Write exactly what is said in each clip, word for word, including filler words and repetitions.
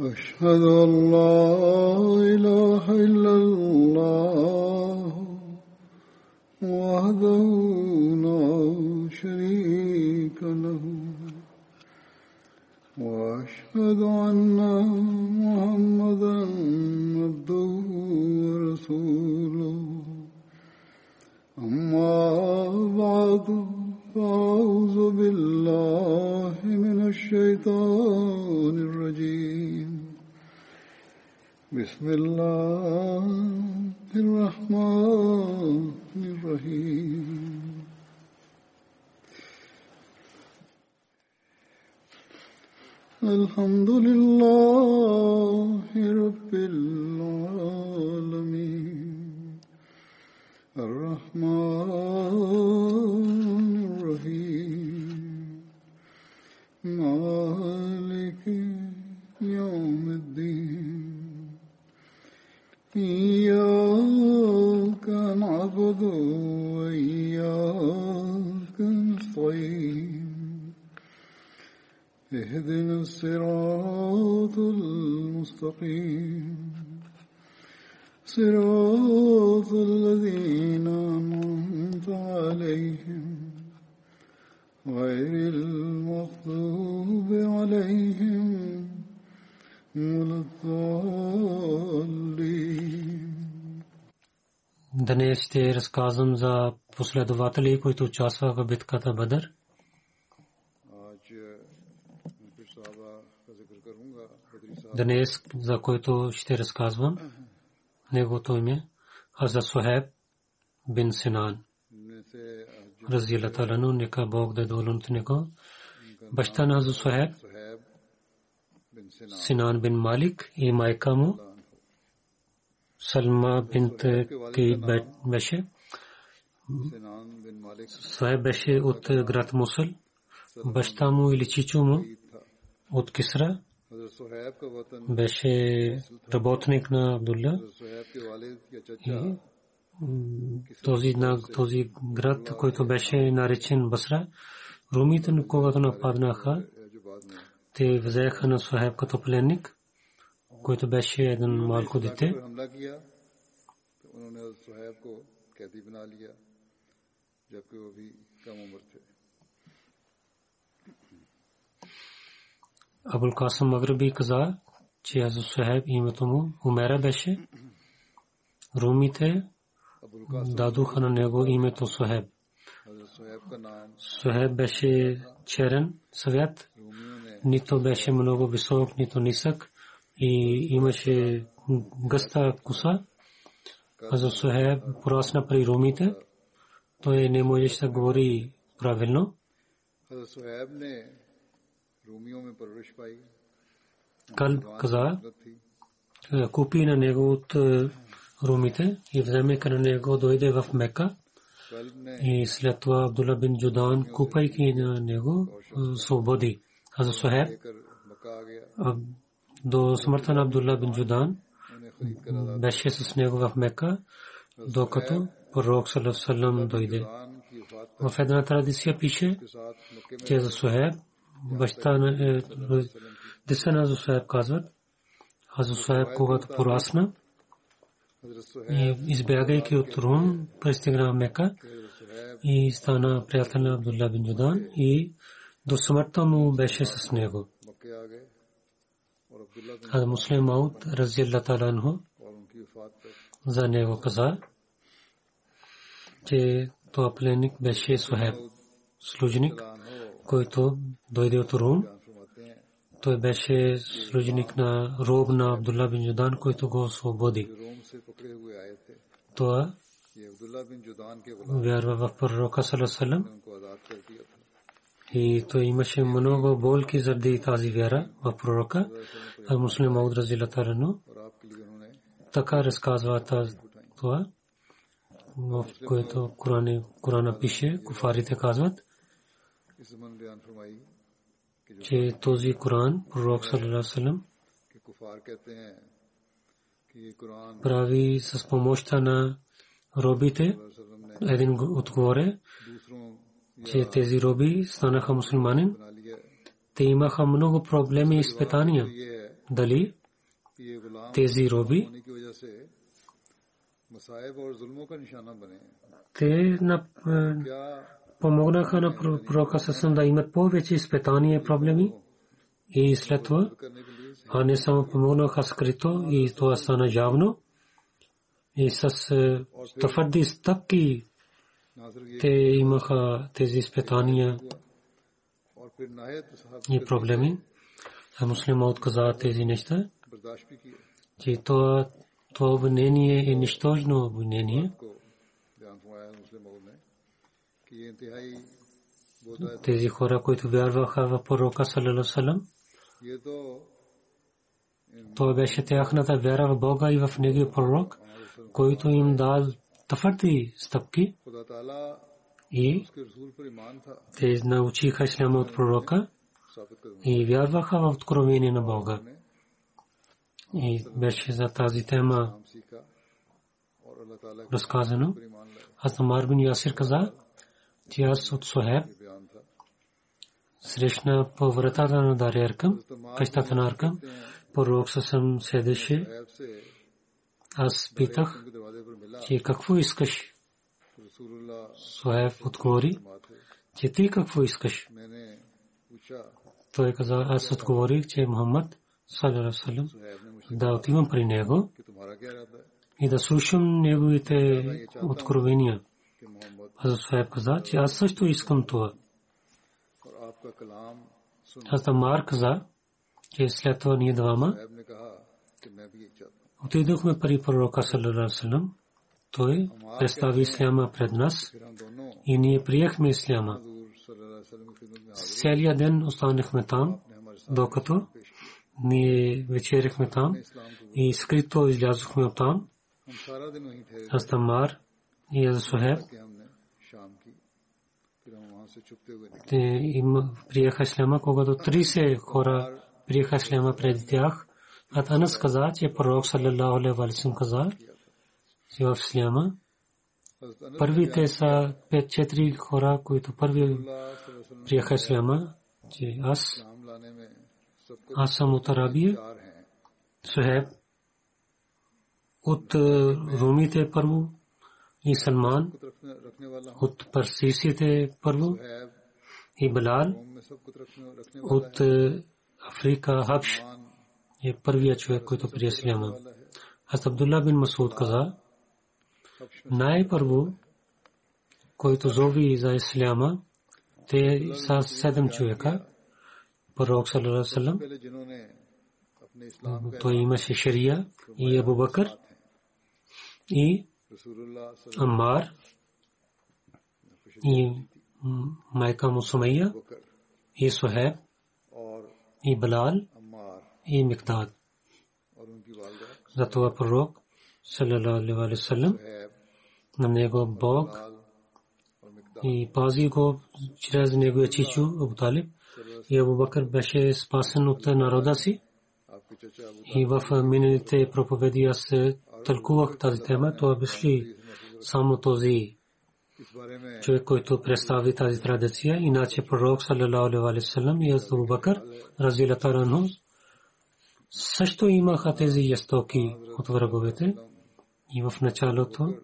أشهد أن لا إله إلا الله وحده لا شريك له وأشهد أن محمدا عبده ورسوله أما بعد أعوذ بالله من الشيطان الرجيم بسم الله الرحمن الرحيم الحمد لله رب العالمين الرحمن الرحيم مالك يوم الدين إياك نعبد وإياك نستعين اهدنا الصراط المستقيم صراط الذين أنعمت عليهم غير المغضوب عليهم ولا الضالين. Днес ще разказвам за последователи, които участваха в битката Бадр. Днес за който ще разказвам. Неговото име Хазрат Сухайб бин Синан разияллаху таала анху, нека Бог да доволен е го. Баща на Хазрат Сухайб Синан бин Малик и майка му Салма бинт Кейб беше. Сухайб беше от град Мусул, баща му или чичо му от Кисра беше работник на Абдулла. Този този град, който беше наречен Басра, румите, когато нападнаха, те взеха на Сухайб като пленник, който беше един малко дете. Абул Касим Магриби каза, че Хазрат Сухайб името му Умера беше. Румите дадоха на него името Сухайб. Сухайб беше черен цвят, нито беше много висок, нито нисък и имаше гъста коса. Хазрат Сухайб порасна при румите, той не можеше да говори правилно. Калб каза, купи на него от румите и вземайки на него дойде в Мека. И след това Абдулла бин Джуд'ан, купайки на него, свободи Хазрат Сухайб. До смъртта на Абдулла бин Джуд'ан беше с него в Мека, докато пророк саллаллаху алейхи ва саллям дойде. В една традиция пише, че Хазрат Сухайб баща на деца на Сухайб казват, Хазрат Сухайб когато порасна, избягайки от Рум, пристигна в Мека и стана приятел на Абдулла бин Джуд'ан и до смъртта му беше с него. Хазрат Муслим Мауд разияллаху таала анху за него каза, че това пленник беше Сухайб, служеник, който дойде от Рум. Той беше служеник на роб на Абдулла бин Джуд'ан, който го освободи. Това вярва в пророка саллаллаху алейхи ва саллям и той имаше много болки заради тази вяра в пророка. А Муслим Мауд разияллаху таала анху така разказва това, в което Корана пише, куфарите казват, че този Коран, пророк саллаллаху алейхи ва саллям, прави с помощта на робите, един отговори, че тези роби станаха мусульмани. Те имаха много проблеми и изпитания, дали тези роби те помогнаха на пророка със да имат повече изпитания и проблеми и след това, а не само помогнаха скрито и това стана явно и с тафадди стъпки те имаха тези изпитания и проблеми. А муслима отказа тези неща, че това обвинение е нищожно обвинение. Тези хора, които вярваха в пророка саллалаху салам, това беше тяхната вяра в Бога и в неговия пророк, който им дал твърди стъпки и те научиха исляма от пророка и вярваха в откровение на Бога. И беше за тази тема разказано. Аз Амар бин Ясир каза, че аз от Сухеб срещна по вратата на Дария Аркъм, къщата на Аркъм, пророк съсъм седеше. Аз питах, че какво искаш? Сухеб отговори, че ти какво искаш? Той каза, аз отговорих, че Мухаммад салам, да отивам при него и да слушам неговите откровения. Аз Суайб каза, че аз също искам това. Аз Амар каза, че след това ние двама отидохме при пророка салам. Той представи исляма пред нас и ние приехме исляма. Целия ден останахме там, докато ние вечеряхме там и скрито излязохме от там. Аз Тамар и аз Сухеб приеха исляма, когато трийсет хора приеха исляма преди тях. А Анас каза, че пророк саллалаху алейхи ва саллям каза, че в исляма първите са пет-четири хора, които първи приеха исляма, че аз, аз съм от Арабия, Сухеб, от румите първо и Салман, от парсисите първо и Белал, от Африка, Хабш е първият човек, който прие исляма. Аз Абдулла бин Масуд каза, най-първо, който зови за исляма, те са седем човека. Пророк саллалаху салам, той имаше Шария и Абу Бакър и Амар и майка му Сумайя и Сухеб и Белал и Микдад. Затова пророк саллалаху алейхи салам на него Бог и пази го чрез неговия чичо Абу Талиб. И Абу Бакър беше спасен от народа си. И в миналите проповеди аз тълкувах тази тема. Това беше само този човек, който представи тази традиция. Иначе пророк саллалаху алейхи ва саллям и Абу Бакър разилата ранху също имаха тези жестоки от враговете. И в началото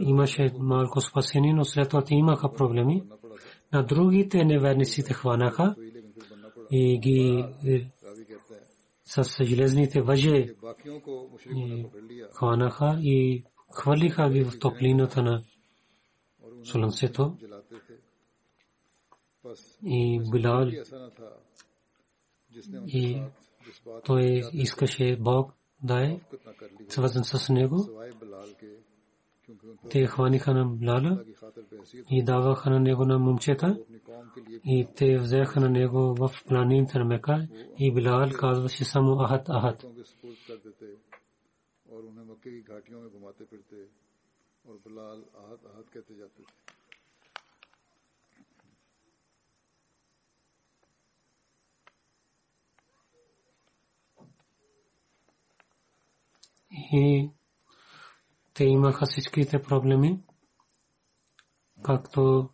имаше малко спасение, но след това имаха проблеми. На другите неверниците хванаха и ги с железните въже хванаха и хвалиха ги в топлината на слънцето. И Билал и той искаше Бог да е свързан с него. Те хваниха на Блала и даваха на него на момчета и те взеха на него в планините на Мека и Билал казваше само ахат, ахат. И те имаха всичките проблеми, както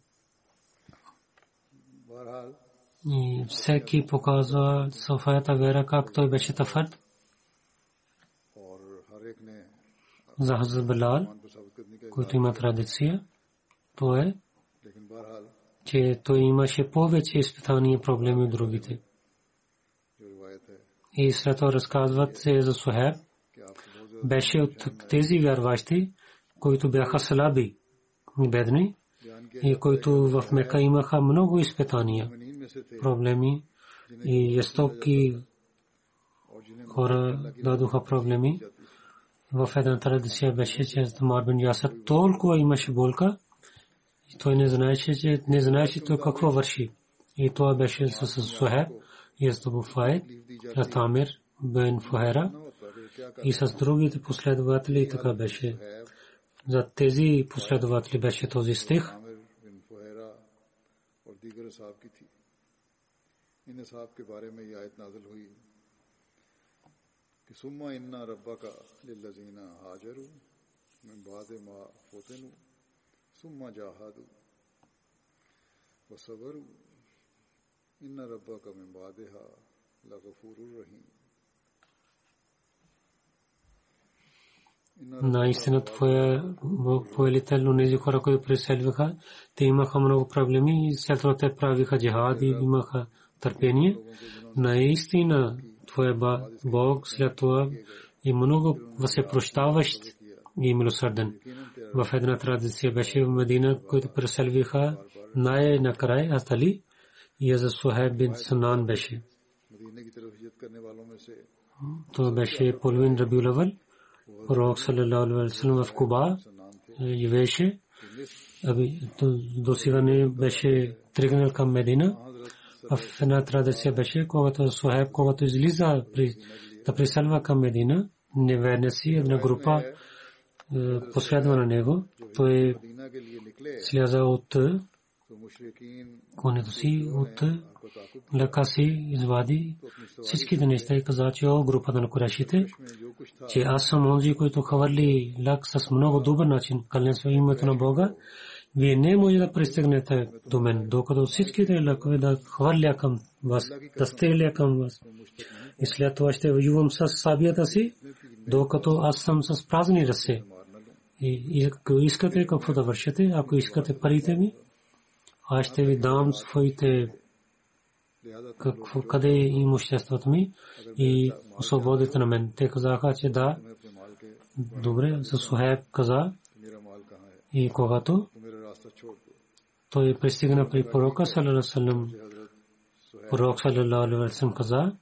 всеки показва своята вера, как той беше тафърд за Хазрат Билал, който има традиция. То е, че той имаше повече изпитания и проблеми от другите. И след това разказват се за Сухайб. Беше от тези вярващи, които бяха слаби и бедни, и които в Мека имаха много изпитания, проблеми и жестоки хора дадоха проблеми. В една традиция беше, че Амар бин Ясар толкова имаше болка, и той не знаеше, че не знаеше той какво върши. И това беше с Сухайб, Естабу Файд, Атамир бен Фухайра и с другите последователи така беше. За тези последователи беше този стих. Инна Раббака мин баъдиха лагафурур рахим. Наистина твоя повелител, онези хора, които преследваха, те имаха много проблеми и след това те правиха джихад и имаха търпение. Наистина твоя Бог след това е много всепрощаващ и милосърден. В една традиция беше в Медина, които преследваха най-накрая Атали. یہ حضرت صہیب بن سنان بیشے تو بیشے پولوین ربیع الاول پروک صلی اللہ علیہ وسلم وف قبا یہ بیشے ابھی تو دوسری وانے بیشے ترگنل کم مدینہ افنا ترادسیہ بیشے کوغت صہیب کوغت اجلیزہ تپریسلوہ کم مدینہ نیوینسی ابنا گروپا последвана него. Той сляза от конето си, от лъка си извади всичките неща и каза, че о групата на курешите, че аз съм онзи, който хвърли лък с много добър начин, клянство името на Бога, вие не може да пристигнете до мен, докато всичките лъкове да хвърля към вас, да стреля към вас. И след това ще воювам с сабията си, докато аз съм с празни ръце. И ако искате какво да вършите, ако искате парите ми, аз ще ви дам своите къде имуществото ми и освободите на мен. Те казаха, че да, добре, за Сухайб каза. И когато той пристигна при пророка саллалаху алейхи ва саллям, пророк саллалаху алейхи ва саллям каза,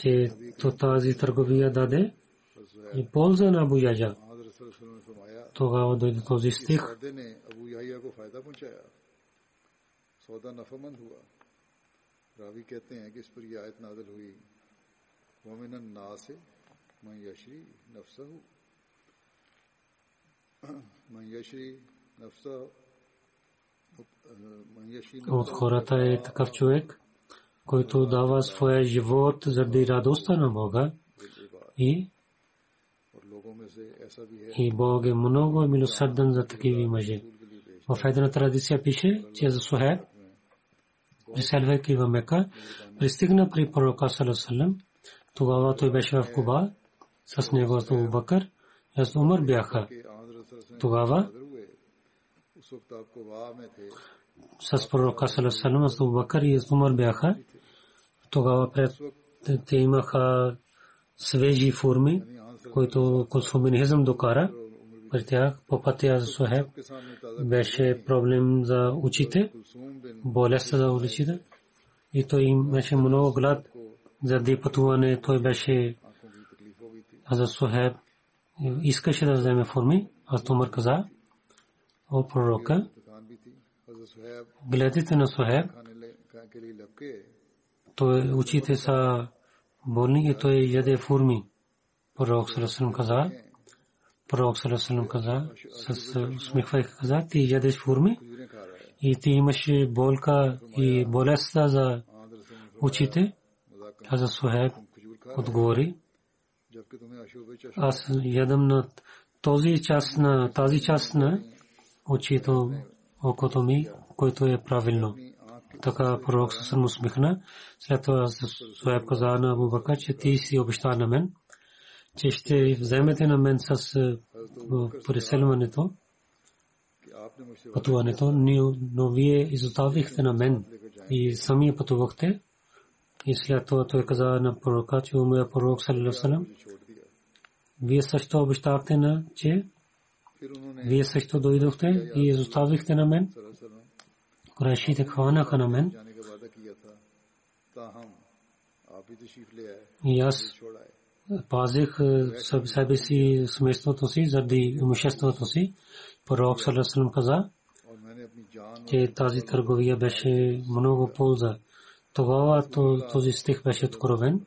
че тази търговия даде и полза на Абу Яджа. Тогава дойде този стих. سودا نفع مند ہوا. راوی کہتے ہیں کہ اس پر یہ آیت نازل ہوئی وَمِنَ النَّاسِ مَنْ يَشْرِي نَفْسَهُ مَنْ يَشْرِي نَفْسَهُ от хората е такъв човек, който дава своя живот заради радостта на Бога и и Бог е много милосърден за такива мъже. В една традиция пише, че за Сухайб, преселвайки в Мека, пристигна при пророка саллалаху алейхи ва саллям. Тогава той беше в Куба, с него Абу Бакър и Умар бяха. Тогава с пророка саллалаху алейхи ва саллям Абу Бакър и Умар бяха. Тогава те имаха свежи форми, които консуминизъм докара. При тях по пътя за Сухайб беше проблем за очите, болест за очите и той имаше много глад заради пътуване. Той беше за Сухайб искаше да вземе форми, а Умар каза о пророка, гледите на Сухайб, той очите са болни и той яде форми. Пророк саллалаху каза, Пророк саллалаху каза, с усмихвайка каза, ти ядеш форми и ти имаше болка и болест за очите. Хазрат Сухайб отговори, аз ядам на този част на тази част на очите, окото ми, което е правилно. Така пророк съвсем усмихна. След това Суайб каза на Абу Бакър, че ти си обеща на мен, че ще вземете на мен с преселването, пътуването, но вие изоставихте на мен и сами пътувахте. И след това той каза на пророка, че умея пророк салам, вие също обещахте на, че вие също дойдохте и изоставихте на мен. Курайшите хванаха на мен. И аз пазих себе си, семейството си, заради имуществото си. Пророк салам каза, че тази търговия беше много полза. Това този стих беше откровен.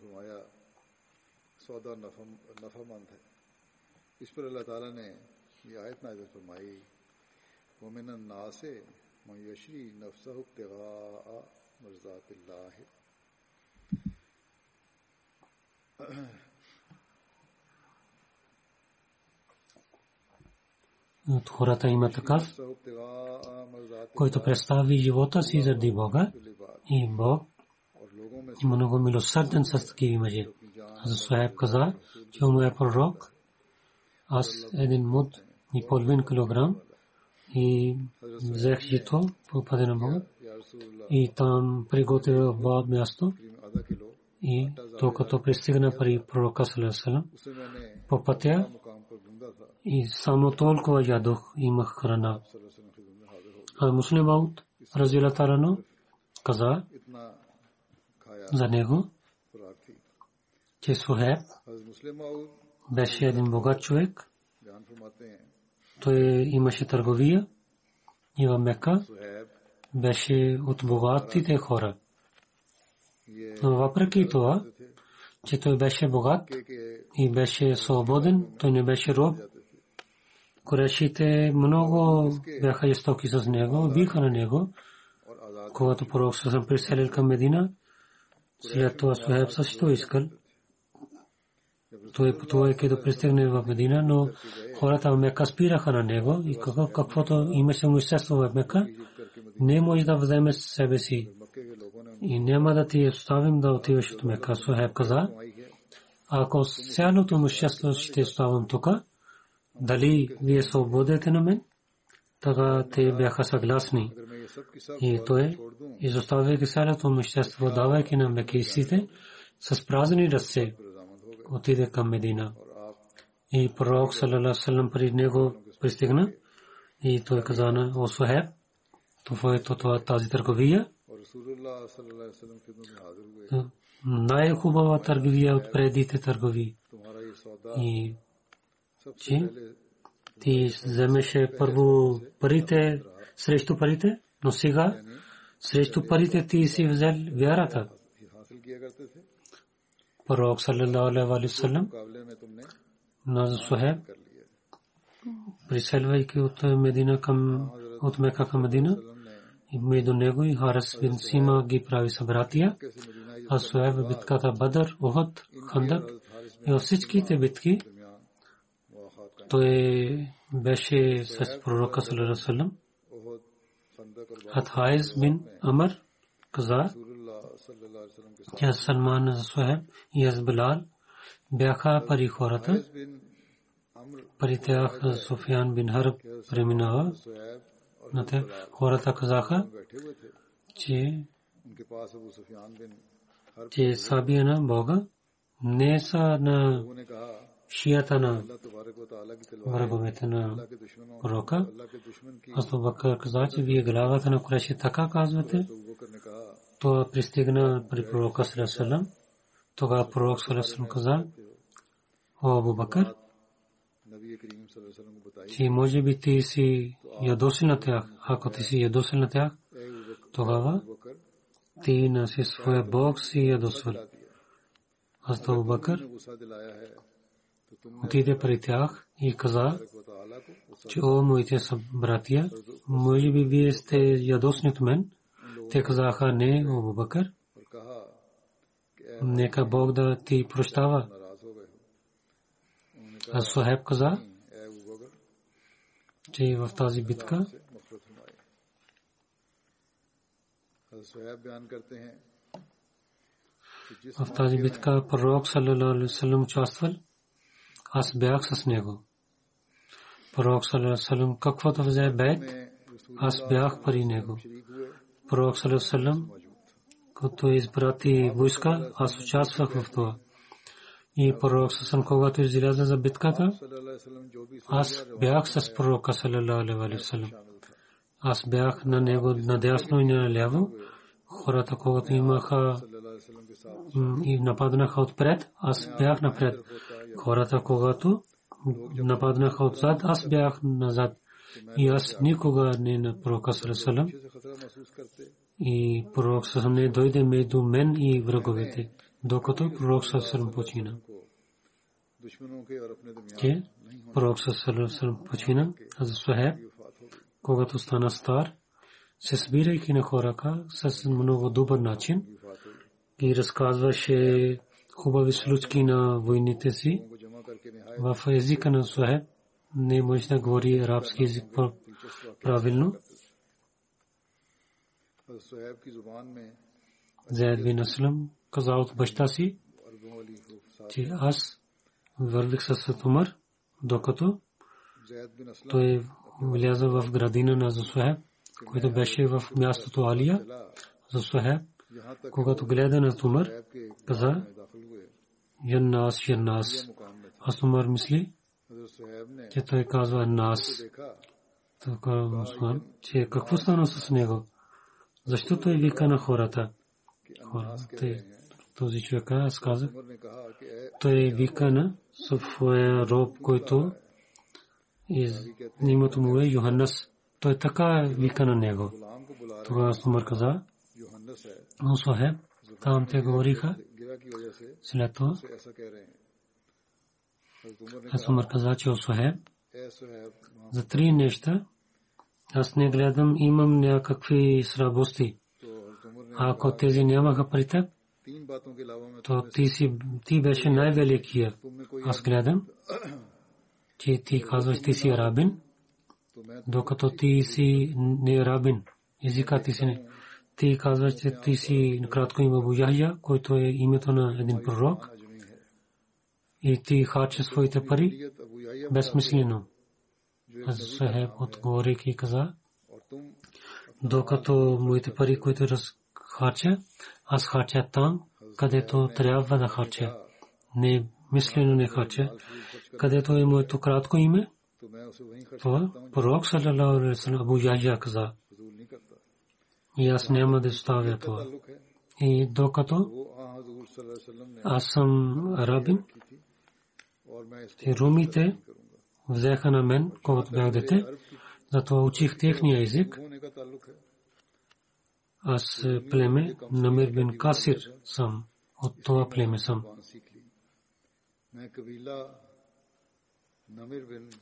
От хората има такъв, който представи живота си заради Бога, и Бог и много милосърден с такива мъже. Аз Суайб каза, че умея пророк, аз един муд и половин килограм и взех жито по пътя на Бога и там приготвя в място. И то като пристигна при пророка салам по пътя и само толкова ядох, имах храна. А Муслим Ауд разила тарано каза за него, че Сухеб беше един богат човек. Той имаше търговия и в Мека беше от богатите хора. Но въпреки това, че той беше богат и беше свободен, той не беше роб. Курайшите много бяха жестоки с него, биха на него, когато пророк се преселил към Медина. След това Сухайб също искал. Той пътувайки да пристигне в Медина, но хората в Мека спираха на него и каквото имаше имущество в Мека, не може да вземе себе си. И няма да ти оставим да отиваш от Мека. Сухайб каза, ако цялото имущество ще оставам тук, дали вие свободете на мен? Така те бяха съгласни. И той, изоставяйки цялото имущество, давайки на мекийците, с празни ръце отиде към Медина. И пророк саллалаху салям при него пристигна и той каза на О Сухайб, това е тази търговия. Най-хубава търговия от предите търговии. И че ти вземеше първо парите срещу парите, но сега срещу парите ти си взел вярата. Пророк саллалаху алейхи ва саллям на Сухайб, приселвайки от Медина към от Мека към Медина, и между него и Харис бин Сима ги прави събратия, а Сухайб в битката Бадър, Ухуд, Хандък и във всичките битки той беше с пророка саллалаху алейхи ва саллям. Хатхайз бин Амар каза, че Салман за Сухайб и аз Билал бяха пари хората. Пари тях Суфиян бин Харб преминава. Хората казаха, че сабия на Бога не са на шията на враговете на пророка. Абу Бакър каза, че вие главата на Курайши така казвате. Това пристигна при пророка саллалаху алейхи ва саллям. Тогава пророк саллалаху алейхи ва саллям каза, о Абу Бакър, че може би ти си ядосил на тях. Ако ти си ядосил на тях, тогава ти на си своя Бог си ядосил. Аз Абу Бакър отиде при тях и каза, че о моите събратия, може би вие сте ядосни от мен. Те казаха, не, о Абу Бакър, нека Бог да ти прощава. Аз Сухайб каза, че в тази битка В тази битка пророк саллалаху алейхи ва саллям участвал. Аз бях с него. Пророк саллалаху алейхи ва саллям каквото взе бейт, аз бях при него. Пророк саллалаху алейхи ва саллям като избрати войска, аз участвах в това. И пророк съсъм, когато изляза за битката, аз бях с пророка саллалаху алейхи ва саллям. Аз бях на него надясно и наляво. Хората, когато имаха и нападнаха отпред, аз бях напред. Хората, когато нападнаха отзад, аз бях назад. И аз никога не на пророка саллалаху алейхи ва саллям. И пророк съсъм не дойде между мен и враговете, докато пророк съсъм почина. Че пророк съсъм почина, аз Сухайб, когато стана стар, се събирайки на хората с много добър начин и разказваше хубави случки на войните си. В езика на Сухайб не може да говори арабски език правилно. Зайд бин Аслам каза от баща си, че аз вървих с Умар, докато той вляза в градина на Сухайб, който беше в мястото Алия. Сухайб, когато гледа на Умар, каза: "Я нас, я нас". Аз Умар мисли, че той казва нас. Така мусулман, че какво стана с него? Защо той вика на хората? Този човек, аз казах, той вика на своя роб, който името му е Йоханнес. Той така вика на него. Тогава Умар каза: "О Сухайб", там те говориха. След това Умар каза: "О Сухайб, за три неща аз не гледам, имам някакви слабости. Ако тези нямаха при теб, то ти беше най-великия. Аз гледам, че ти казваш, ти си арабин, докато ти си не арабин. Езика ти си не. Ти казваш, че ти си кратко има Абу Яхя, който е името на един пророк. И ти харчиш своите пари безсмислено." Сухайб отговори и каза: "Докато моите пари, които разхарча, аз харча там, където трябва да харча. Не мислено не харча. Където е моето кратко име, това пророк саллалаху алейхи ва саллям Абу Яхя каза. И аз няма да оставя това. И докато аз съм арабин, и румите взеха на мен, когато бях дете, затова учих техния език. Аз племе Намир бин Касир съм, от това племе съм."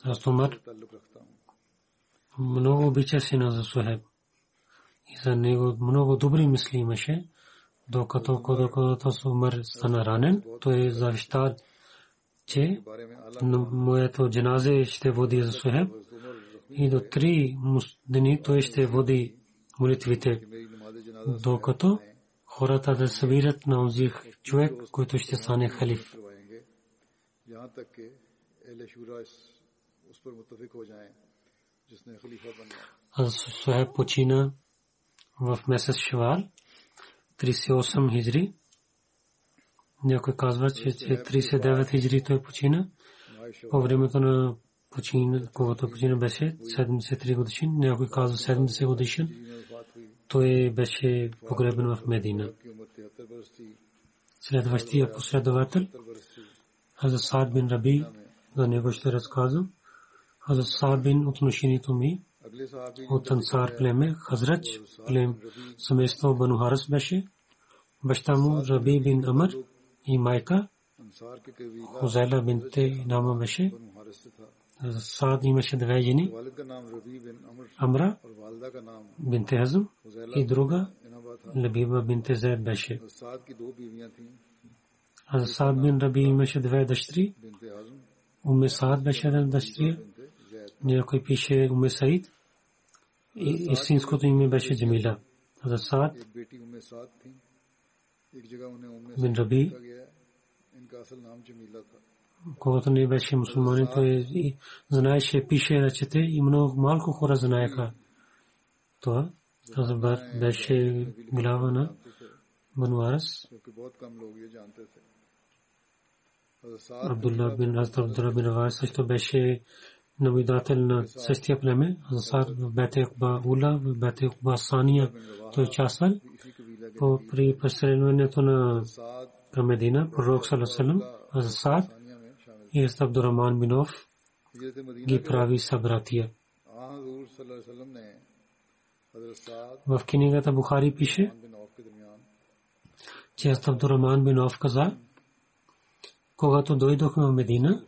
Аз Умар много обича сина за Сухайб и за него много добри мисли имаше, докато когато Умар стана ранен, той завеща, че моето дженазе ще води за Сухайб и до три дни той ще води молитвите, докато хората да събират на онзи човек, който ще стане халиф. Аз Сухайб почина в месец Шавал, тридесет и осма хиджри. Някой казва, че тридесет и девета хиджри той почина. По времето на почина, когато почина беше седемдесет и три годишен, някой казва седемдесет годишен, той беше погребен в Медина. Следващия последовател, Хазрат Сa'д бин Раби, за него ще разказвам. Хазрат Сa'д бин отношението ми от Ансар племе, Хазрач племе, семейство Бану Харис беше. Баща му Раби бин Амар и майка Хузайла бинте Нама беше. Саад имаше две жени, Амра бинте Хазм и друга Лабиба бинте Зайд беше. Сa'д бин Раби имаше две дъщери. Уме Саад беше една дъщеря. Някой пише Уме Саид. Истинското име беше Джамила. Hazrat Sa'd bin Rabi, когато не беше мусулманин, той знаеше, пише ръцете и много малко хора знаеха това. Азбар беше глава на Бануарас. Абдулла бин Абдул Муталиб също беше наблюдател на същия племе. Ансар в Бете Акба Ула, в Бете Акба Сания той участвал при преселването на Медина. Пророк саллаллаху алейхи ва саллям и Абдурахман бин Ауф ги прави събратия. В книгата Бухари пише, че Абдурахман бин Ауф каза: когато дойдохме в Медина,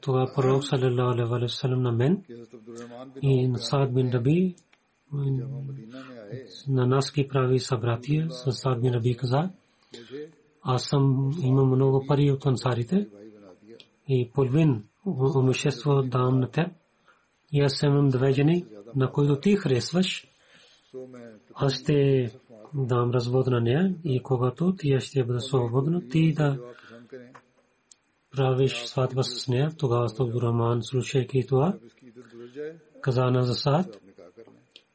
това пророк саллаллаху алейхи ва саллям на мен и Саад бин Раби на нас ги прави събратия. Саад бин Раби каза: аз съм имам много пари от ансарите и половин имущество дам на теб. И аз имам две жени, на които ти харесваш. Аз ще дам развод на нея и когато ти ще бъде свободна, ти да правиш сватба с нея. Тогава Абдурахман, слушайки това, каза на Саад,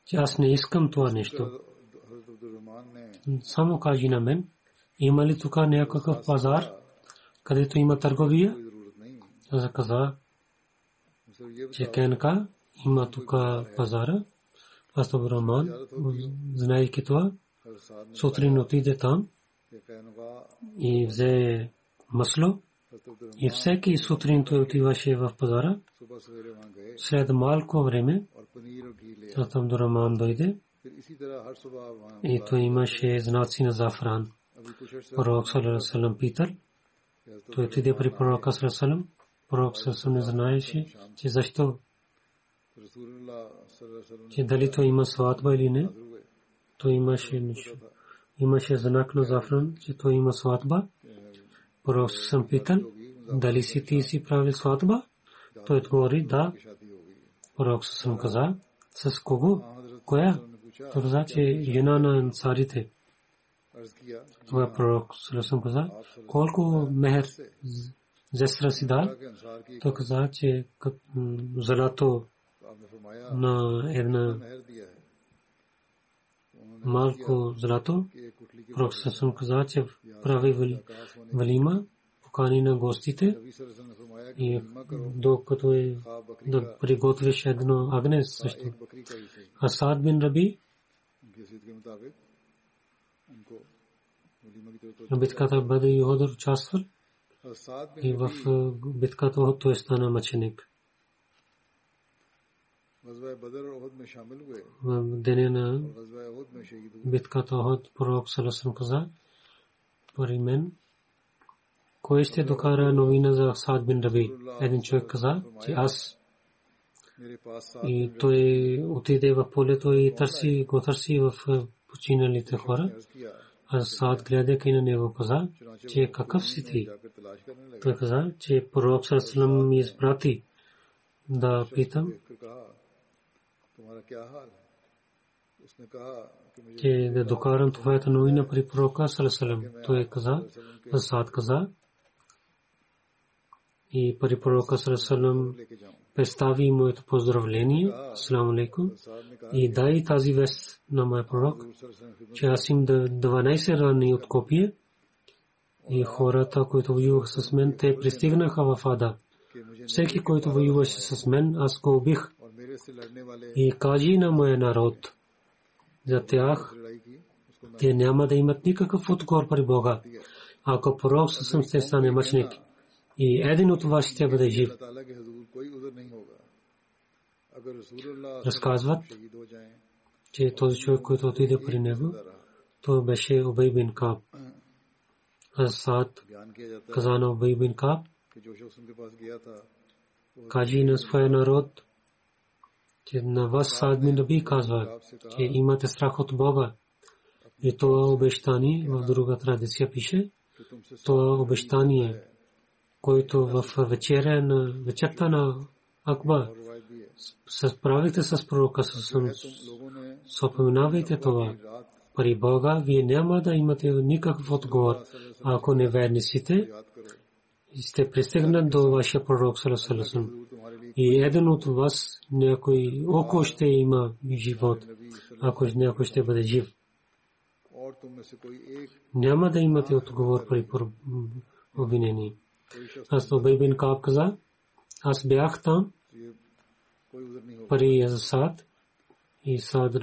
че аз не искам това нещо. Само кажи на мен, има ли тук някакъв пазар, където има търговия? Аз каза, че кенка има тук пазара. Аз Абдурахман, знаейки това, сутрин отиде там и взе масло. И всеки сутрин той отиваше в пазара. След малко време Абдурахман дойде и той имаше знаци на зафран. Пророк саллаллаху алейхи ва саллям питал, той отиде при пророка саллаллаху алейхи ва саллям. Пророк саллаллаху алейхи ва саллям не знаеше, че защо, че дали той има сватба или не. Той имаше, имаше знак на зафран, че той има сватба. Пророк съм питал, дали си ти си правил сватба? Той отговори, да. Пророк съм каза, с кого? Коя? Той каза, че жена на ансарите. Тогава пророк съм каза, колко мехер зестра си дал? Той каза, че злато на една малко злато. Пророк съм каза, че прави валима, покани на гостите и докато е да приготвиш едно агне също. А Саад бин Раби на битката Бадри Охуд участвал и в битката Охуд той стана мъченик. В деня на битката Охуд пророк саллаллаху алейхи ва саллям каза, при мен кой ще докара новина за Саад бин Раби? Един човек каза, че аз. И той отиде в полето и търси, го търси в починалите хора. А Саад, гледайки на него, каза, че какъв си ти? Той каза, че пророк саллаллаху алейхи ва саллям ми изпрати да питам, че да докарам това ето новина при пророка саллаллаху алейхи ва саллям. Той каза, Саад каза, и при пророка саллаллаху алейхи ва саллям представи моето поздравление, салам алейкум, и дай тази вест на моя пророк, че аз им дванайсет рани от копие и хората, които воюваха с мен, те пристигнаха в Ада. Всеки, който воюваше с мен, аз го убих. И кажи на моя народ, за тях те няма да имат никакъв отговор при Бога, ако пророк съвсем се стане мъченик и един от вас ще бъде жив. Разказват, че този човек, който отиде при него, той беше Убайй бин Кa'б. Саад каза на Убайй бин Кa'б, кажи на своя народ, че на вас Саад бин Раби казва, че имате страх от Бога. И това обещание, в друга традиция пише, това обещание, който в вечерта на Акба се справите с пророка Сасам, съпоминавайте това. При Бога вие няма да имате никакъв отговор, ако неверниците сте пристигнат до вашия пророк Сасам. И един от вас, някой око ще има живот, ако някой ще бъде жив. Няма да имате отговор при обвинение. Аз Убей бин Кааб каза, аз бях там при Сад и Сад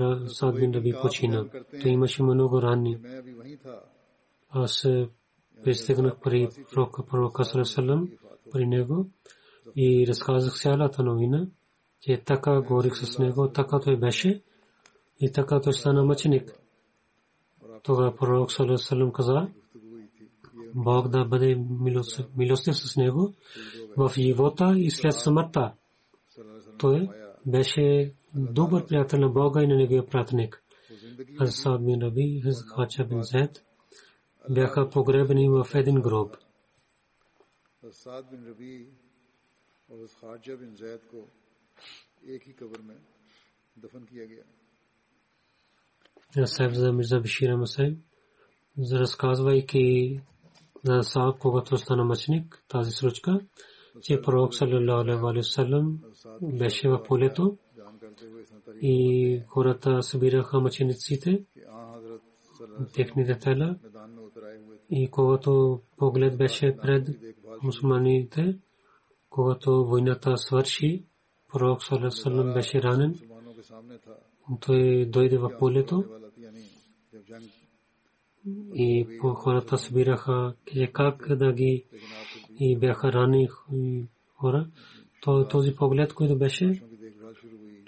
бин Раби почина. Той имаше много ранни. Аз пристигнах при пророка Сасам, при него и разказах цялата новина, че така говорих с него, така той беше и така той стана мъченик. Тогава пророк Сасам каза, Бог да бъде милостив с него в живота и след смъртта. Той беше добър приятел на Бога и на неговия пратник. Аз Сa'д бин Раби и Хача бин Зед бяха погребени в един гроб. Сa'д бин Раби и Хача бин Зед ко एक ही कब्र में दफन किया गया. Сафза Мирза Башир Масай разказвайки за Сааб, когато стана мъченик, тази случка, че пророк саллаллаху алейхи васалам беше в полето и хората събираха мъчениците, техните тела, и когато поглед беше пред мусулманите, когато войната свърши, пророк саллаллаху алейхи васалам беше ранен. Той дойде в полето и хората събираха как да ги и бяха рани хора. Този поглед, който беше,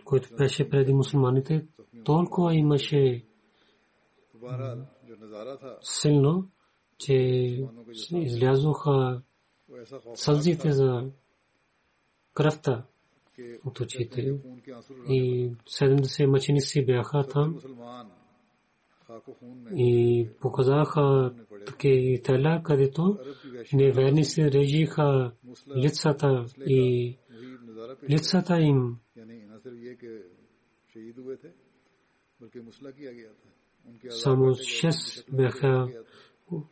който беше преди мусулманите, толкова имаше силно, че излязоха сълзите за кръвта от очите. И седемдесет мъченици бяха там и показаха такива тела, където неверници режиха лицата и лицата им. Само шест бяха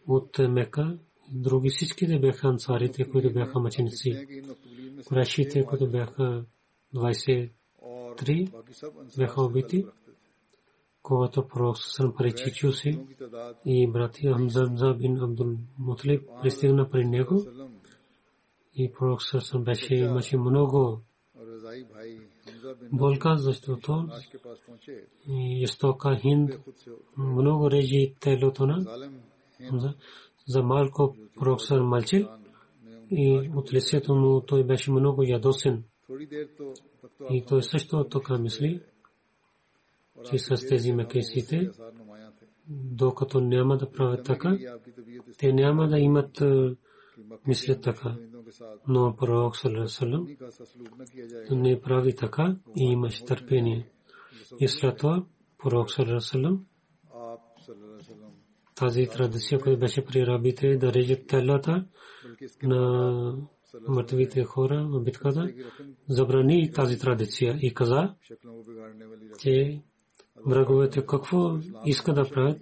от Мека, други всичките бяха ансарите, които бяха мъченици. Курашите, които бяха двайсет и три, бяха убити. Когато пророк Сасалам пречи чуси и брати Хамза бин Абдул Муталиб пристигна при него и пророк Сасалам беше имаше много болка, защото истока Хинд много режи телото на Хамза. За малко пророк Сасалам мълчи и от лицето му той беше много ядосен. И той също тук мисли, че с тези мекесите, докато няма да правят така, те няма да имат мислят така. Но пророк саллаллаху алейхи ва саллям не прави така и имаше търпение. И след това пророк саллаллаху алейхи ва саллям тази традиция, която беше при арабите, да режат телата на мъртвите хора в битката, забрани тази традиция и каза, че враговете какво иска да правят,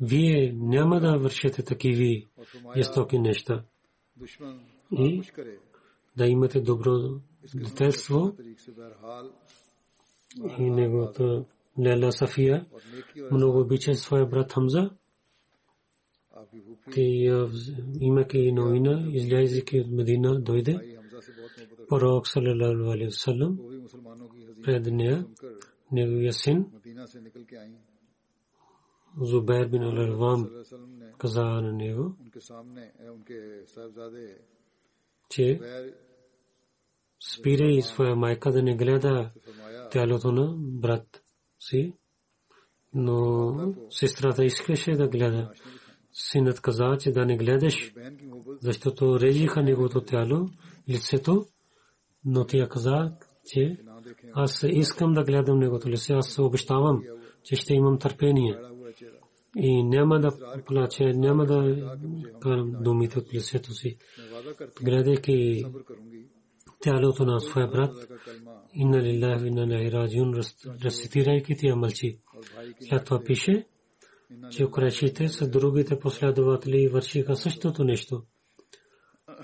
вие няма да вършите такива жестоки неща и да имате добродетелство. И неговата Лейла Сафия много обича своя брат Хамза. Имайки новина, излязайки от Медина, дойде пророк саллаллаху алейхи ва саллям пред нея, неговия син Зубайр бин Ал-Авам каза на него, че спира и своя майка да не гледа тялото на брат си, но сестрата искаше да гледа. Синът каза, че да не гледаш, защото режиха неговото тяло, лицето, но тя каза, че аз искам да гледам неговото лице, аз обещавам, че ще имам търпение и няма да плаче, няма да карам думите от лицето си. Гледайки тялото на своя брат. Инна лиллахи ва инна илайхи раджиун, разцитирайки тя мълчи. След това пише, че курайшите с другите последователи вършиха същото нещо.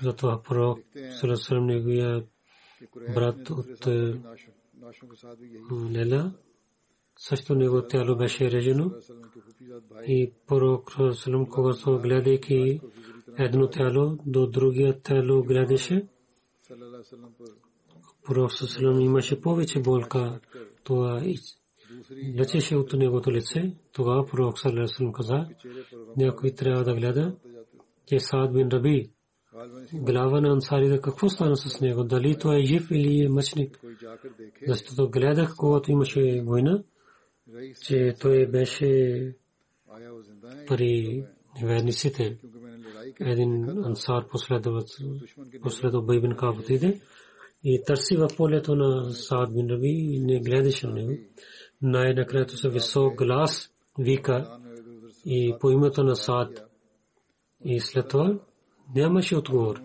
Затова пророк салем неговия брат от Лейла, също него тяло беше режено и пророк салем, когато гледайки едно тяло до другия тяло гледаше, пророк салем имаше повече болка, това лечеше от негото лице. Тогава пророк салем каза, някой трябва да гледа, че Сад бин Раби, глава на ансарите, какво стана с него, дали той е жив или е мъченик, защото гледах, когато имаше война, че той беше при верниците. Един ансар последва Убай бин Ка'б отиде и търси в полето на Сa'д бин Раби и не гледаше на него. Най-накрая се висок глас вика и по името на Сa'д, и след това нямаше отговор.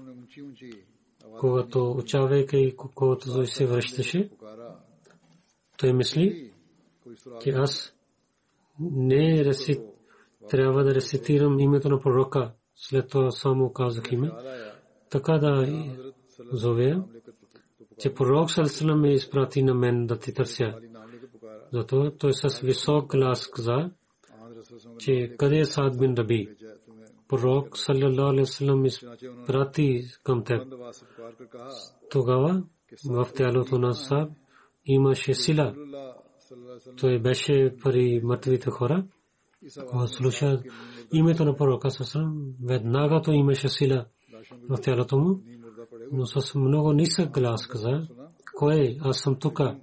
Когато учавайки и когато се връщаше, той мисли, че аз не рецит, трябва да рецитирам името на пророка. След това само казах име, така да зовея, че пророк салем ме изпрати на мен да ти търся. Затова той с висок глас каза, че къде е Сa'д бин Раби? Пророк саллаллаху алейхи ва саллям изпрати към теб. Тогава в тялото на Сa'д имаше сила. Той беше при мъртвите хора. Когато слуша името на пророка салем, веднага той имаше сила в тялото му, но с много нисък глас каза, кой аз съм тука?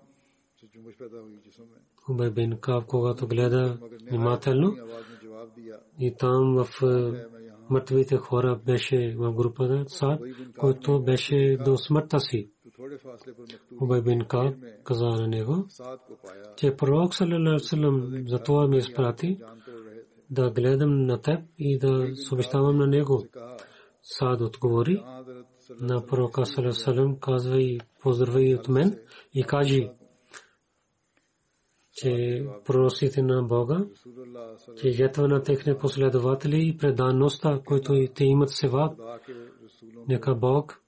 Убай бин Ка'б, когато гледа внимателно, и там в мъртвите хора беше в групата Сад, който беше до смъртта си. Убай бин Ка'б каза на него, че пророк саллаллаху алейхи ва саллям за това ме изпрати да гледам на теб и да съобщавам на него. Сад отговори на пророка саллаллаху алейхи ва саллям, казвай, поздравей от мен и кажи, че пророките на Бога, че жертва на техните последователи и преданността, които те имат севап, нека Бог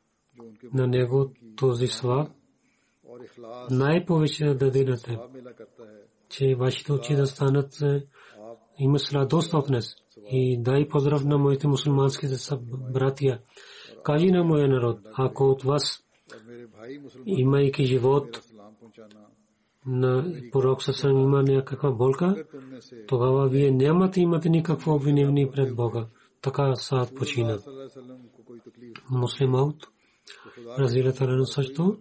на него този севап най-повече да даде на теб, че вашите очи да станат, има сладост от нас, и дай поздрав на моите мусулмански братия. Кажи на моя народ, ако от вас, имайки живот, на пророк салем има някаква болка, тогава вие нямате имате никакво обвинение пред Бога. Така Сa'д почина. Муслим Ауд разилата на също,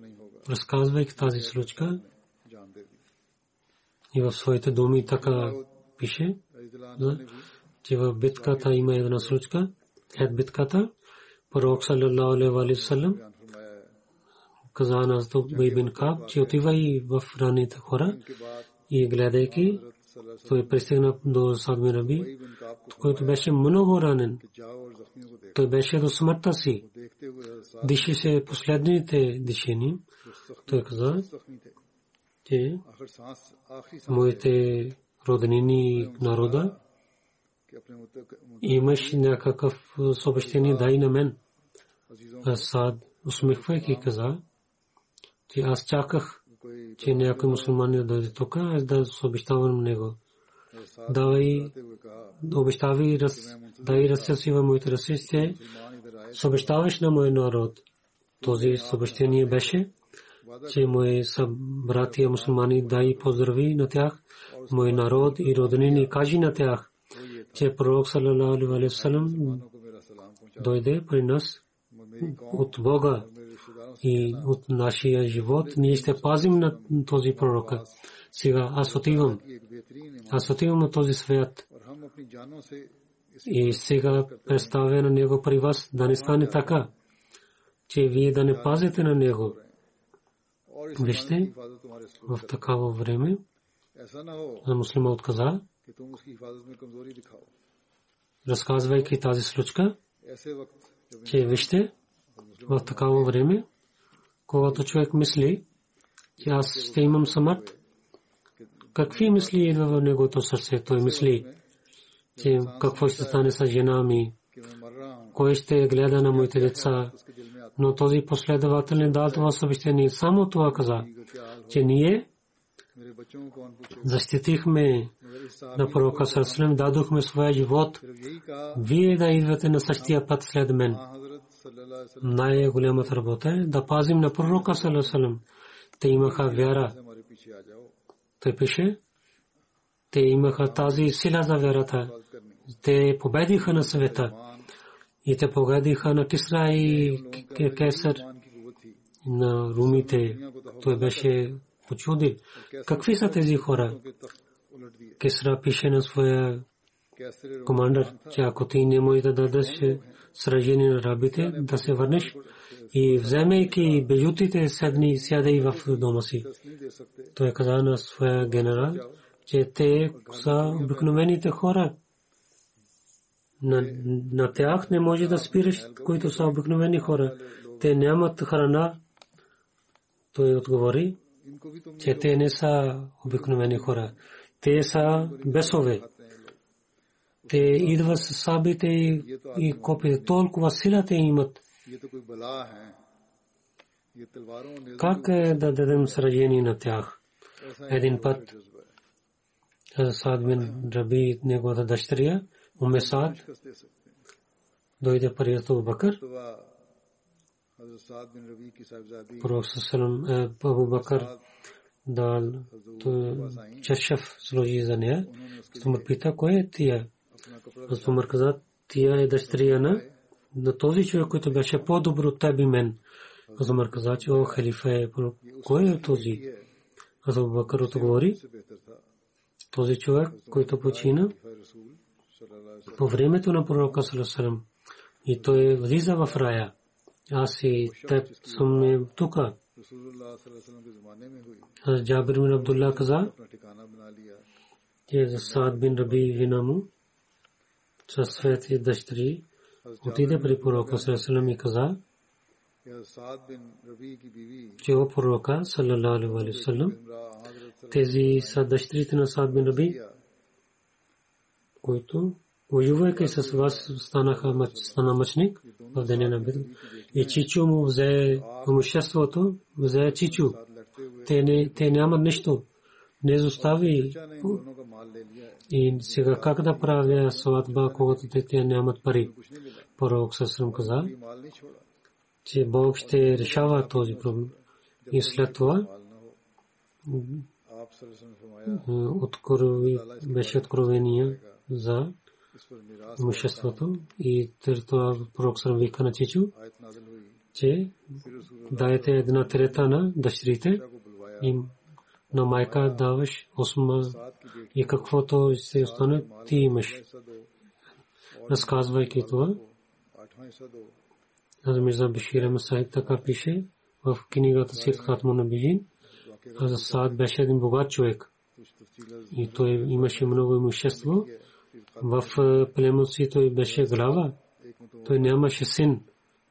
разказвайки тази случка и в своите думи така пише, че в битката има една случка. След битката пророк саллаллаху алейхи ва саллям каза на Убай бин Ка'б, че отива и в раните хора и гледайки, той пристигна до Сa'д бин Раби, който беше много ранен. Той беше до смъртта си. Дишеше последните дишени. Той каза, че моите роднини народа имаш някакъв съобщение дай на мен. Сa'д усмихвайки каза, че аз чаках, че някой мусулман да дойде тук, аз да обещавам него. Давай, обещави, дай разсесива моите разсесте, съобещаваш на мой народ. Този съобщение беше, че мои братия мусулмани дай поздрави на тях, мой народ и роднини, кажи на тях, че пророк саллаллаху алейхи ва саллям дойде при нас от Бога. И от нашия живот ние ще пазим на този пророк. Сега аз отивам. Аз отивам на този свят. И сега представя на него при вас, да не стане така, че вие да не пазите на него. Вижте, в такава време за муслима отказа, разказвайки тази случка, че вижте, в такава време когато човек мисли, че аз ще имам самърт, какви мисли идва в негото сърце? Той мисли, че какво ще стане с жена ми, кой ще гледа на моите деца. Но този последовател не дал това съобщение. Само това каза, че ние защитихме на пророка Сърслем, дадохме своя живот. Вие да идвате на същия път след мен. Най-голямата работа е да пазим на пророка Сърслем. Те имаха вяра. Той пише, те имаха тази сила за вярата. Те победиха на света. И те победиха на Кисра и Кесар, на румите. Той беше почудил. Какви са тези хора? Кесра пише на своя командър, че ако ти не можеш да дадеш сражение на рабите, да се върнеш и вземайки бежутите, седни, сядай в дома си. Той каза на своя генерал, че те са обикновените хора. На, на тях не може да спираш, които са обикновени хора. Те нямат храна. Той отговори, че те не са обикновени хора. Те са бесове. Те идват с сабите и копите. Толкова силата имат. Как е да дадем сражение на тях? Един път Сa'д бин Раби, неговата дъщеря, Уме Саад, дойде при Абу Бакър. Пророк Салам Абу Бакър дал чашъф сложи за нея. Умар пита, кой е тия? Умар каза, тия е дъщеря на на този човек, който беше по-добър от теб и мен. Умар каза, че о халифа е, кой е този? Абу Бакър отговори, този човек, който почина по времето на пророка Салам и той влиза в рая. Аз и теб съм тук. Джабир бин Абдулла каза, че Сa'д бин Раби вина му със своите дъщери отиде при пророка Салам и каза, че о пророка Салам, тези са дъщерите на Сa'д бин Раби, който воювайки с вас стана мъчник в деня на битва. И чичо му взе имуществото, взе чичо. Те нямат нищо. Не застави. И сега как да правя сватба, когато те нямат пари? Пророк Салам каза, че Бог ще решава този проблем. И след това беше откровение за имуществото и това пророк Салам вика на чичо, че дадете една трета на дъщерите и на майка даваш осма и каквото се остане ти имаш. Разказвайки това, аз Мирза Башир Масайд така пише в книгата си Хатму Набиин, аз Саад беше един богат човек и той имаше много имущество. В племето си той беше глава. Той нямаше син.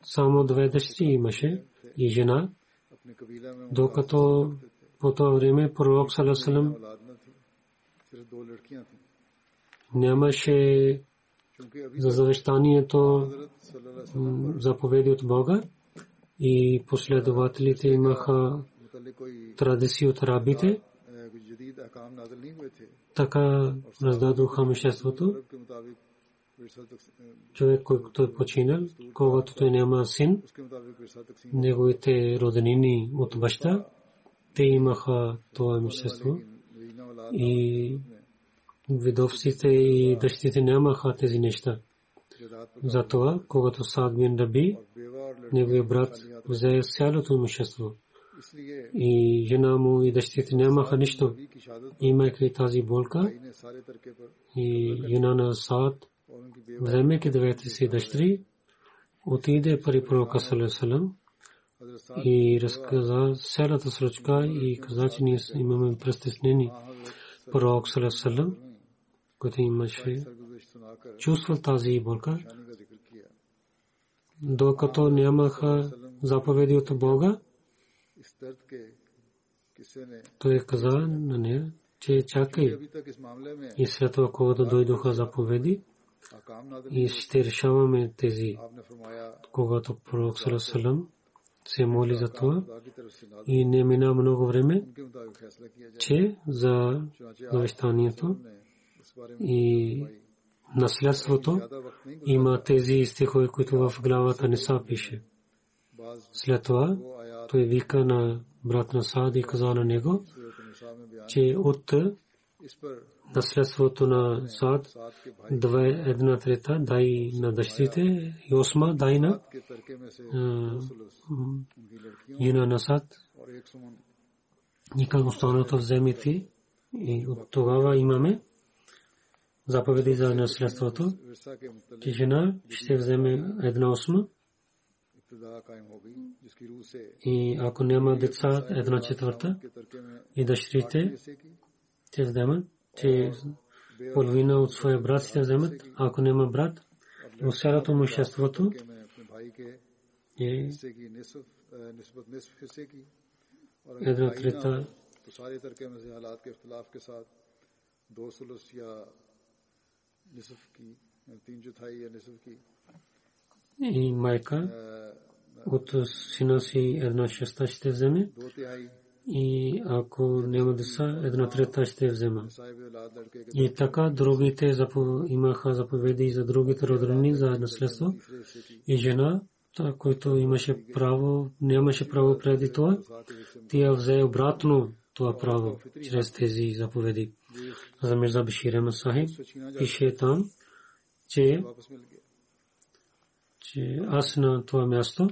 Само две дъщери имаше и жена. Докато по това време пророк Саллаллаху алейхи ва саллям нямаше за завещанието заповеди от Бога и последователите имаха традиции от рабите. Така раздадоха имуществото. Човек, който е починал, когато той няма син, неговите роднини от баща, те имаха това имущество. И видовците и дъщерите нямаха тези неща. Затова, когато Сa'д бин Раби, неговия брат, взе цялото имущество, и жена му и дъщерите нямаха нищо. Имайки тази болка и жена на Саад, вземайки двете си дъщери, отиде при пророка Саллаллаху алейхи ва саллям и разказа цялата случка и каза, че ние имаме притеснение. Пророк Саллаллаху алейхи ва саллям, който имаше чувствал тази болка, докато нямаха заповеди от Бога, Той каза на нея, че чакай и след това, когато дойдоха заповеди, и ще решаваме тези. Когато пророк салам се моли за това и не мина много време, че за завещанието и наследството има тези стихове, които в главата не са пише. След това той вика на брат на Саад и каза на него, че от наследството на Саад две една трета дай на дъщерите и осма дай на юна на Саад. Никак останалото вземете и от тогава имаме заповеди за наследството, че жена ще вземе една осма. И ако няма деца, една четвърта, и дъщерите те вземат, че половина от своя брат ще вземат, ако няма брат, от цялото имуществото и една трета. И майка от сина си една шеста ще вземе, и ако няма деца, една трета ще взема. И така другите имаха заповеди за другите родени за наследство, и жена, който имаше право, нямаше право преди това, тя взе обратно това право чрез тези заповеди. За Мирза Башир Ахмед Сахиб пише там, че че аз на това място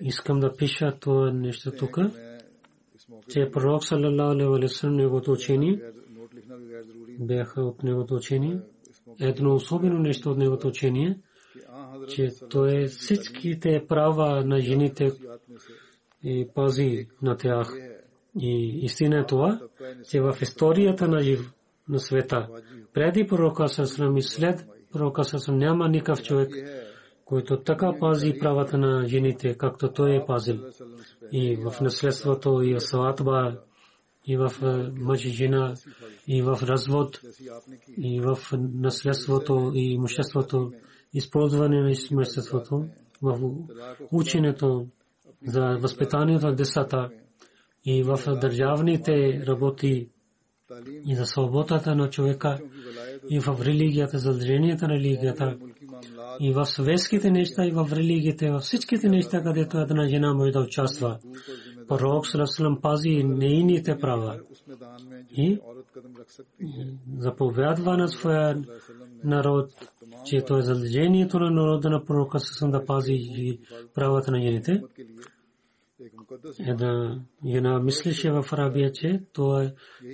искам да пиша това нещо тук, че пророк салалалаху алейхи ва саллям, негото учение бяха от негото учение. Едно особено нещо от негото учение, че то е всичките права на жените и пази на тях. И истина е това, че в историята на жив на света, преди пророка салам и след пророка салам, няма никакъв човек, който така пази правата на жените, както той е пазил. И в наследството, и в сватба, и в мъж и жена, и в развод, и в наследството, и имуществото, използване на имуществото, в ученето, за възпитанието на децата, и в държавните работи, и за свободата на човека, и в религията, за задълженията на религията, и в съветските неща, и в религиите, във всичките неща, където една жена може да участва. Пророк саллаллаху алейхи ва саллям пази нейните права и заповядва на своя народ, че то е задължението на народа на пророка саллаллаху алейхи ва саллям да пази правата на жените. Една жена мислеше в Арабия, че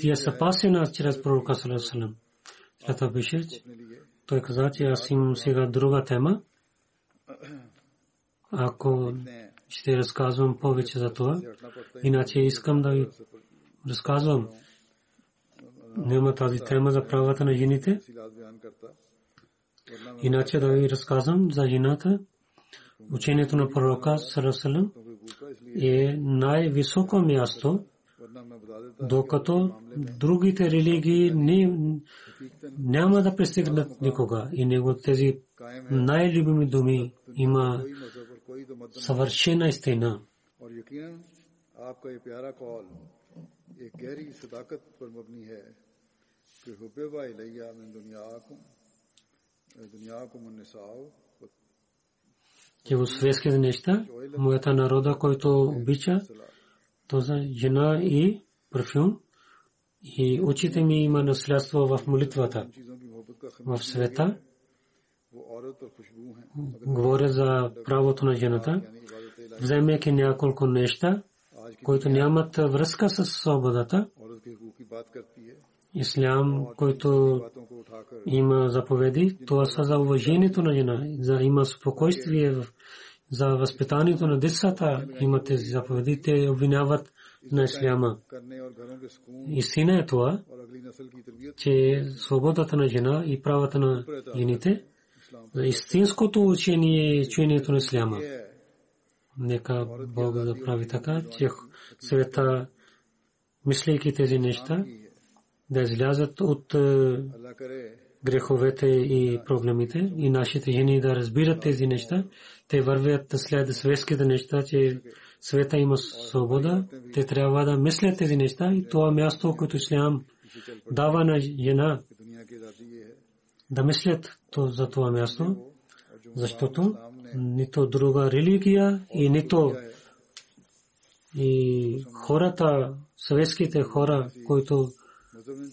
тя е спасена чрез пророка саллаллаху алейхи ва саллям. След беше, той каза, че аз имам сега друга тема. Ако ще разказвам повече за това, иначе искам да ви разказвам. Няма тази тема за правата на жените. Иначе да ви разказвам за жената. Учението на пророка саллаллаху алейхи ва саллям е най-високо място, докато другите религии няма да пристигнат никога. И него тези най-любими думи има съвършена истина. Че в светските неща, моята народа, който обича, то за жена и парфюм, и очите ми има наследство в молитвата. В света говоря за правото на жената, вземайки няколко неща, които нямат връзка с свободата. Ислям, който има заповеди, това са за уважението на жена, за има спокойствие, за възпитанието на децата има тези заповеди, те обвиняват на исляма. Истина е това, че свободата на жена и правата на жените, истинското учение е чуенето на исляма. Нека Бог да прави така, че света, мислейки тези неща, да излязат от греховете и проблемите и нашите жени да разбират тези неща. Те вървят след светските неща, че света има свобода. Те трябва да мислят тези неща и това място, което ислям дава на жена, да мислят за това място, защото нито друга религия и нито и хората, съветските хора, които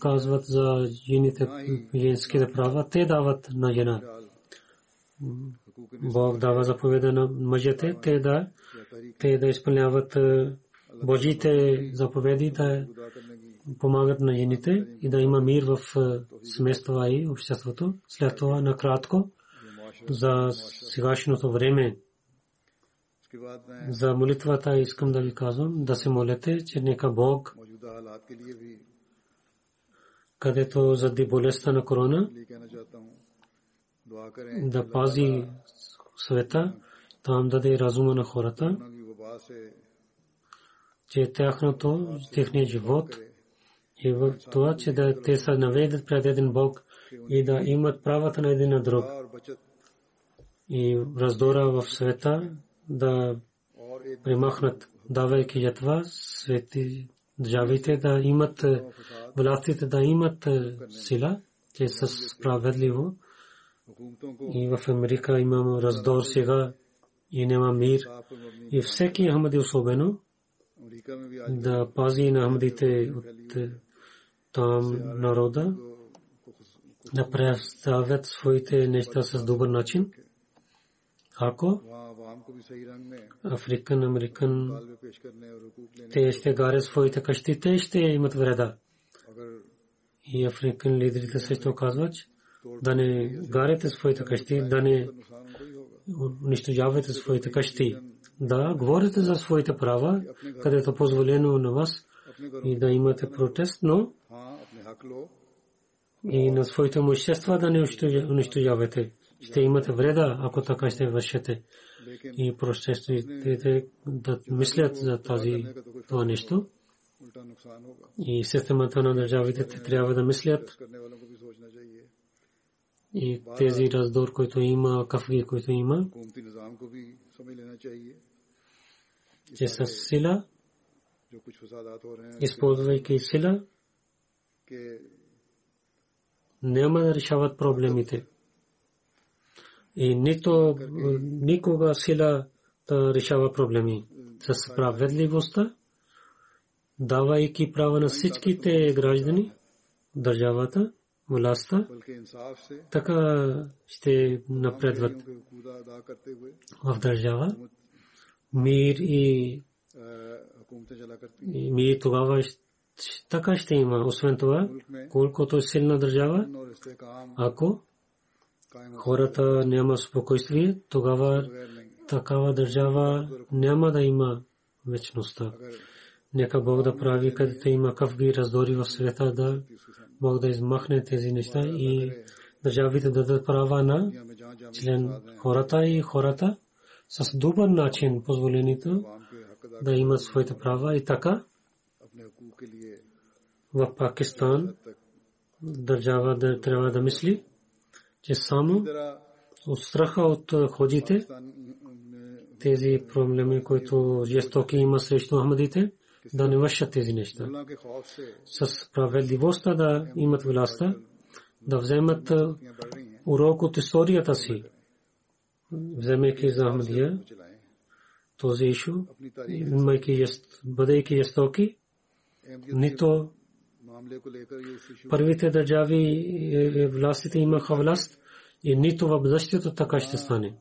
казват за жените, женските права, те дават на жена. Бог дава заповеда на мъжете, те да, те да изпълняват Божите заповеди, да помагат на жените и да има мир в семейството и обществото. След това накратко за сегашното време. За молитвата искам да ви казвам, да се молете, че нека Бог, където заради болестта на корона, да пази света, там даде разума на хората, че тяхното, техният живот е в това, че да те се наведат пред един Бог и да имат правата на един на друг. И раздора в света да примахнат, давайки ятва, свети държавите да имат, властите да имат сила, че са справедливо. И в Америка имам раздор сега и няма мир. И всеки ахмади особено да пази на ахмадите от там народа, да представят своите неща с добър начин. Ако африкан, американ, те ще гарят своите къщи, те ще имат вреда. И африкан лидерите също казват, да не гарете своите къщи, да не унищожавате своите къщи, да говорите за своите права, където е позволено на вас и да имате протест, но и на своите имущества да не унищожавате. Ще имате вреда, ако така ще вършете. И протестите да мислят за тази това нещо. И системата на държавите трябва да мислят. И тези раздор, който има, кафги, който има, че с сила, използвайки сила, няма да решават проблемите. И нито никога сила да решава проблеми. С праведливостта, давайки права на всичките граждани, държавата, властта, така ще напредват в държава. Мир и, и мир тогава така ще има. Освен това, колкото е силна държава, ако хората няма спокойствие, тогава такава държава няма да има вечността. Нека Бог да прави, където има кафги раздори в света, да Бог да измахне тези неща и държавите да дадат права на член хората и хората с добър начин позволенито да имат своите права. И така в Пакистан държава да трябва да мисли, че само от страха от ходите, тези проблеми, които жестоки има срещу ахмадите, да не вършат тези неща. С праведливостта да имат властта, да вземат урок от историята си, вземайки за ахмадия този ишу, бъдейки жестоки, нито първите държави властите имаха власт и нито в бъдещето така ще стане.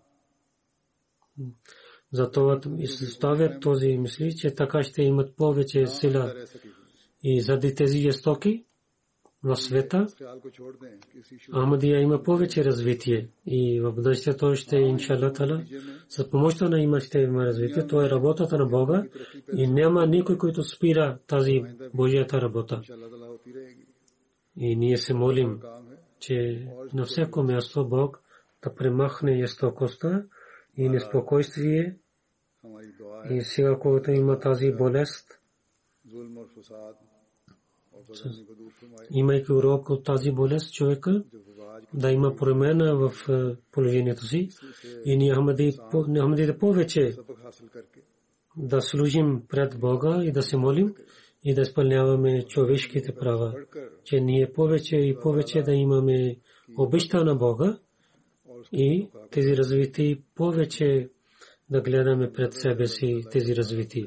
Затова изставят този мисли, че така ще имат повече сила и заради тези жестоки в света Ахмадия има повече развитие и в бъдещето ще иншаллах с помощта на има ще има развитие. Това е работата на Бога и няма никой, който спира тази Божията работа. И ние се молим, че на всяко място Бог да премахне жестокостта и неспокойствие И сега, когато има тази болест, имайки урок от тази болест, човека да има промена в положението си. И ние Ахмадите повече да служим пред Бога и да се молим и да изпълняваме човешките права. Че ние повече и повече да имаме обичта на Бога и тези развити повече да гледаме пред себе си тези развити.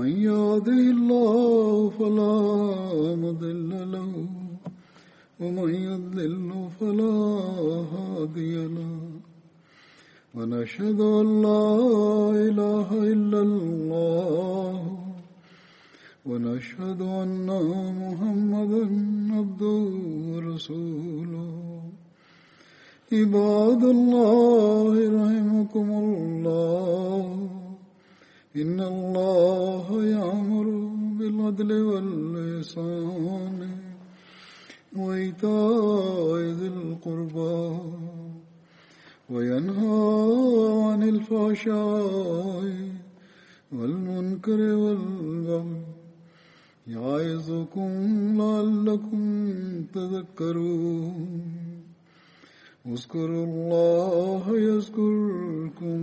من يهده الله فلا مضل له ومن يضلل فلا هادي له ونشهد أن لا إله إلا الله ونشهد أن محمدا عبده ورسوله عباد الله رحمكم الله إن الله يأمر بالعدل والإحسان وإيتاء ذي القربى وينهى عن الفحشاء والمنكر والبغي يعظكم لعلكم تذكرون اذكروا الله يذكركم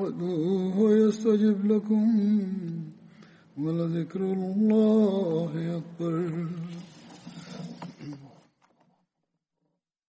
وادعوه يستجب لكم ولذكر الله أكبر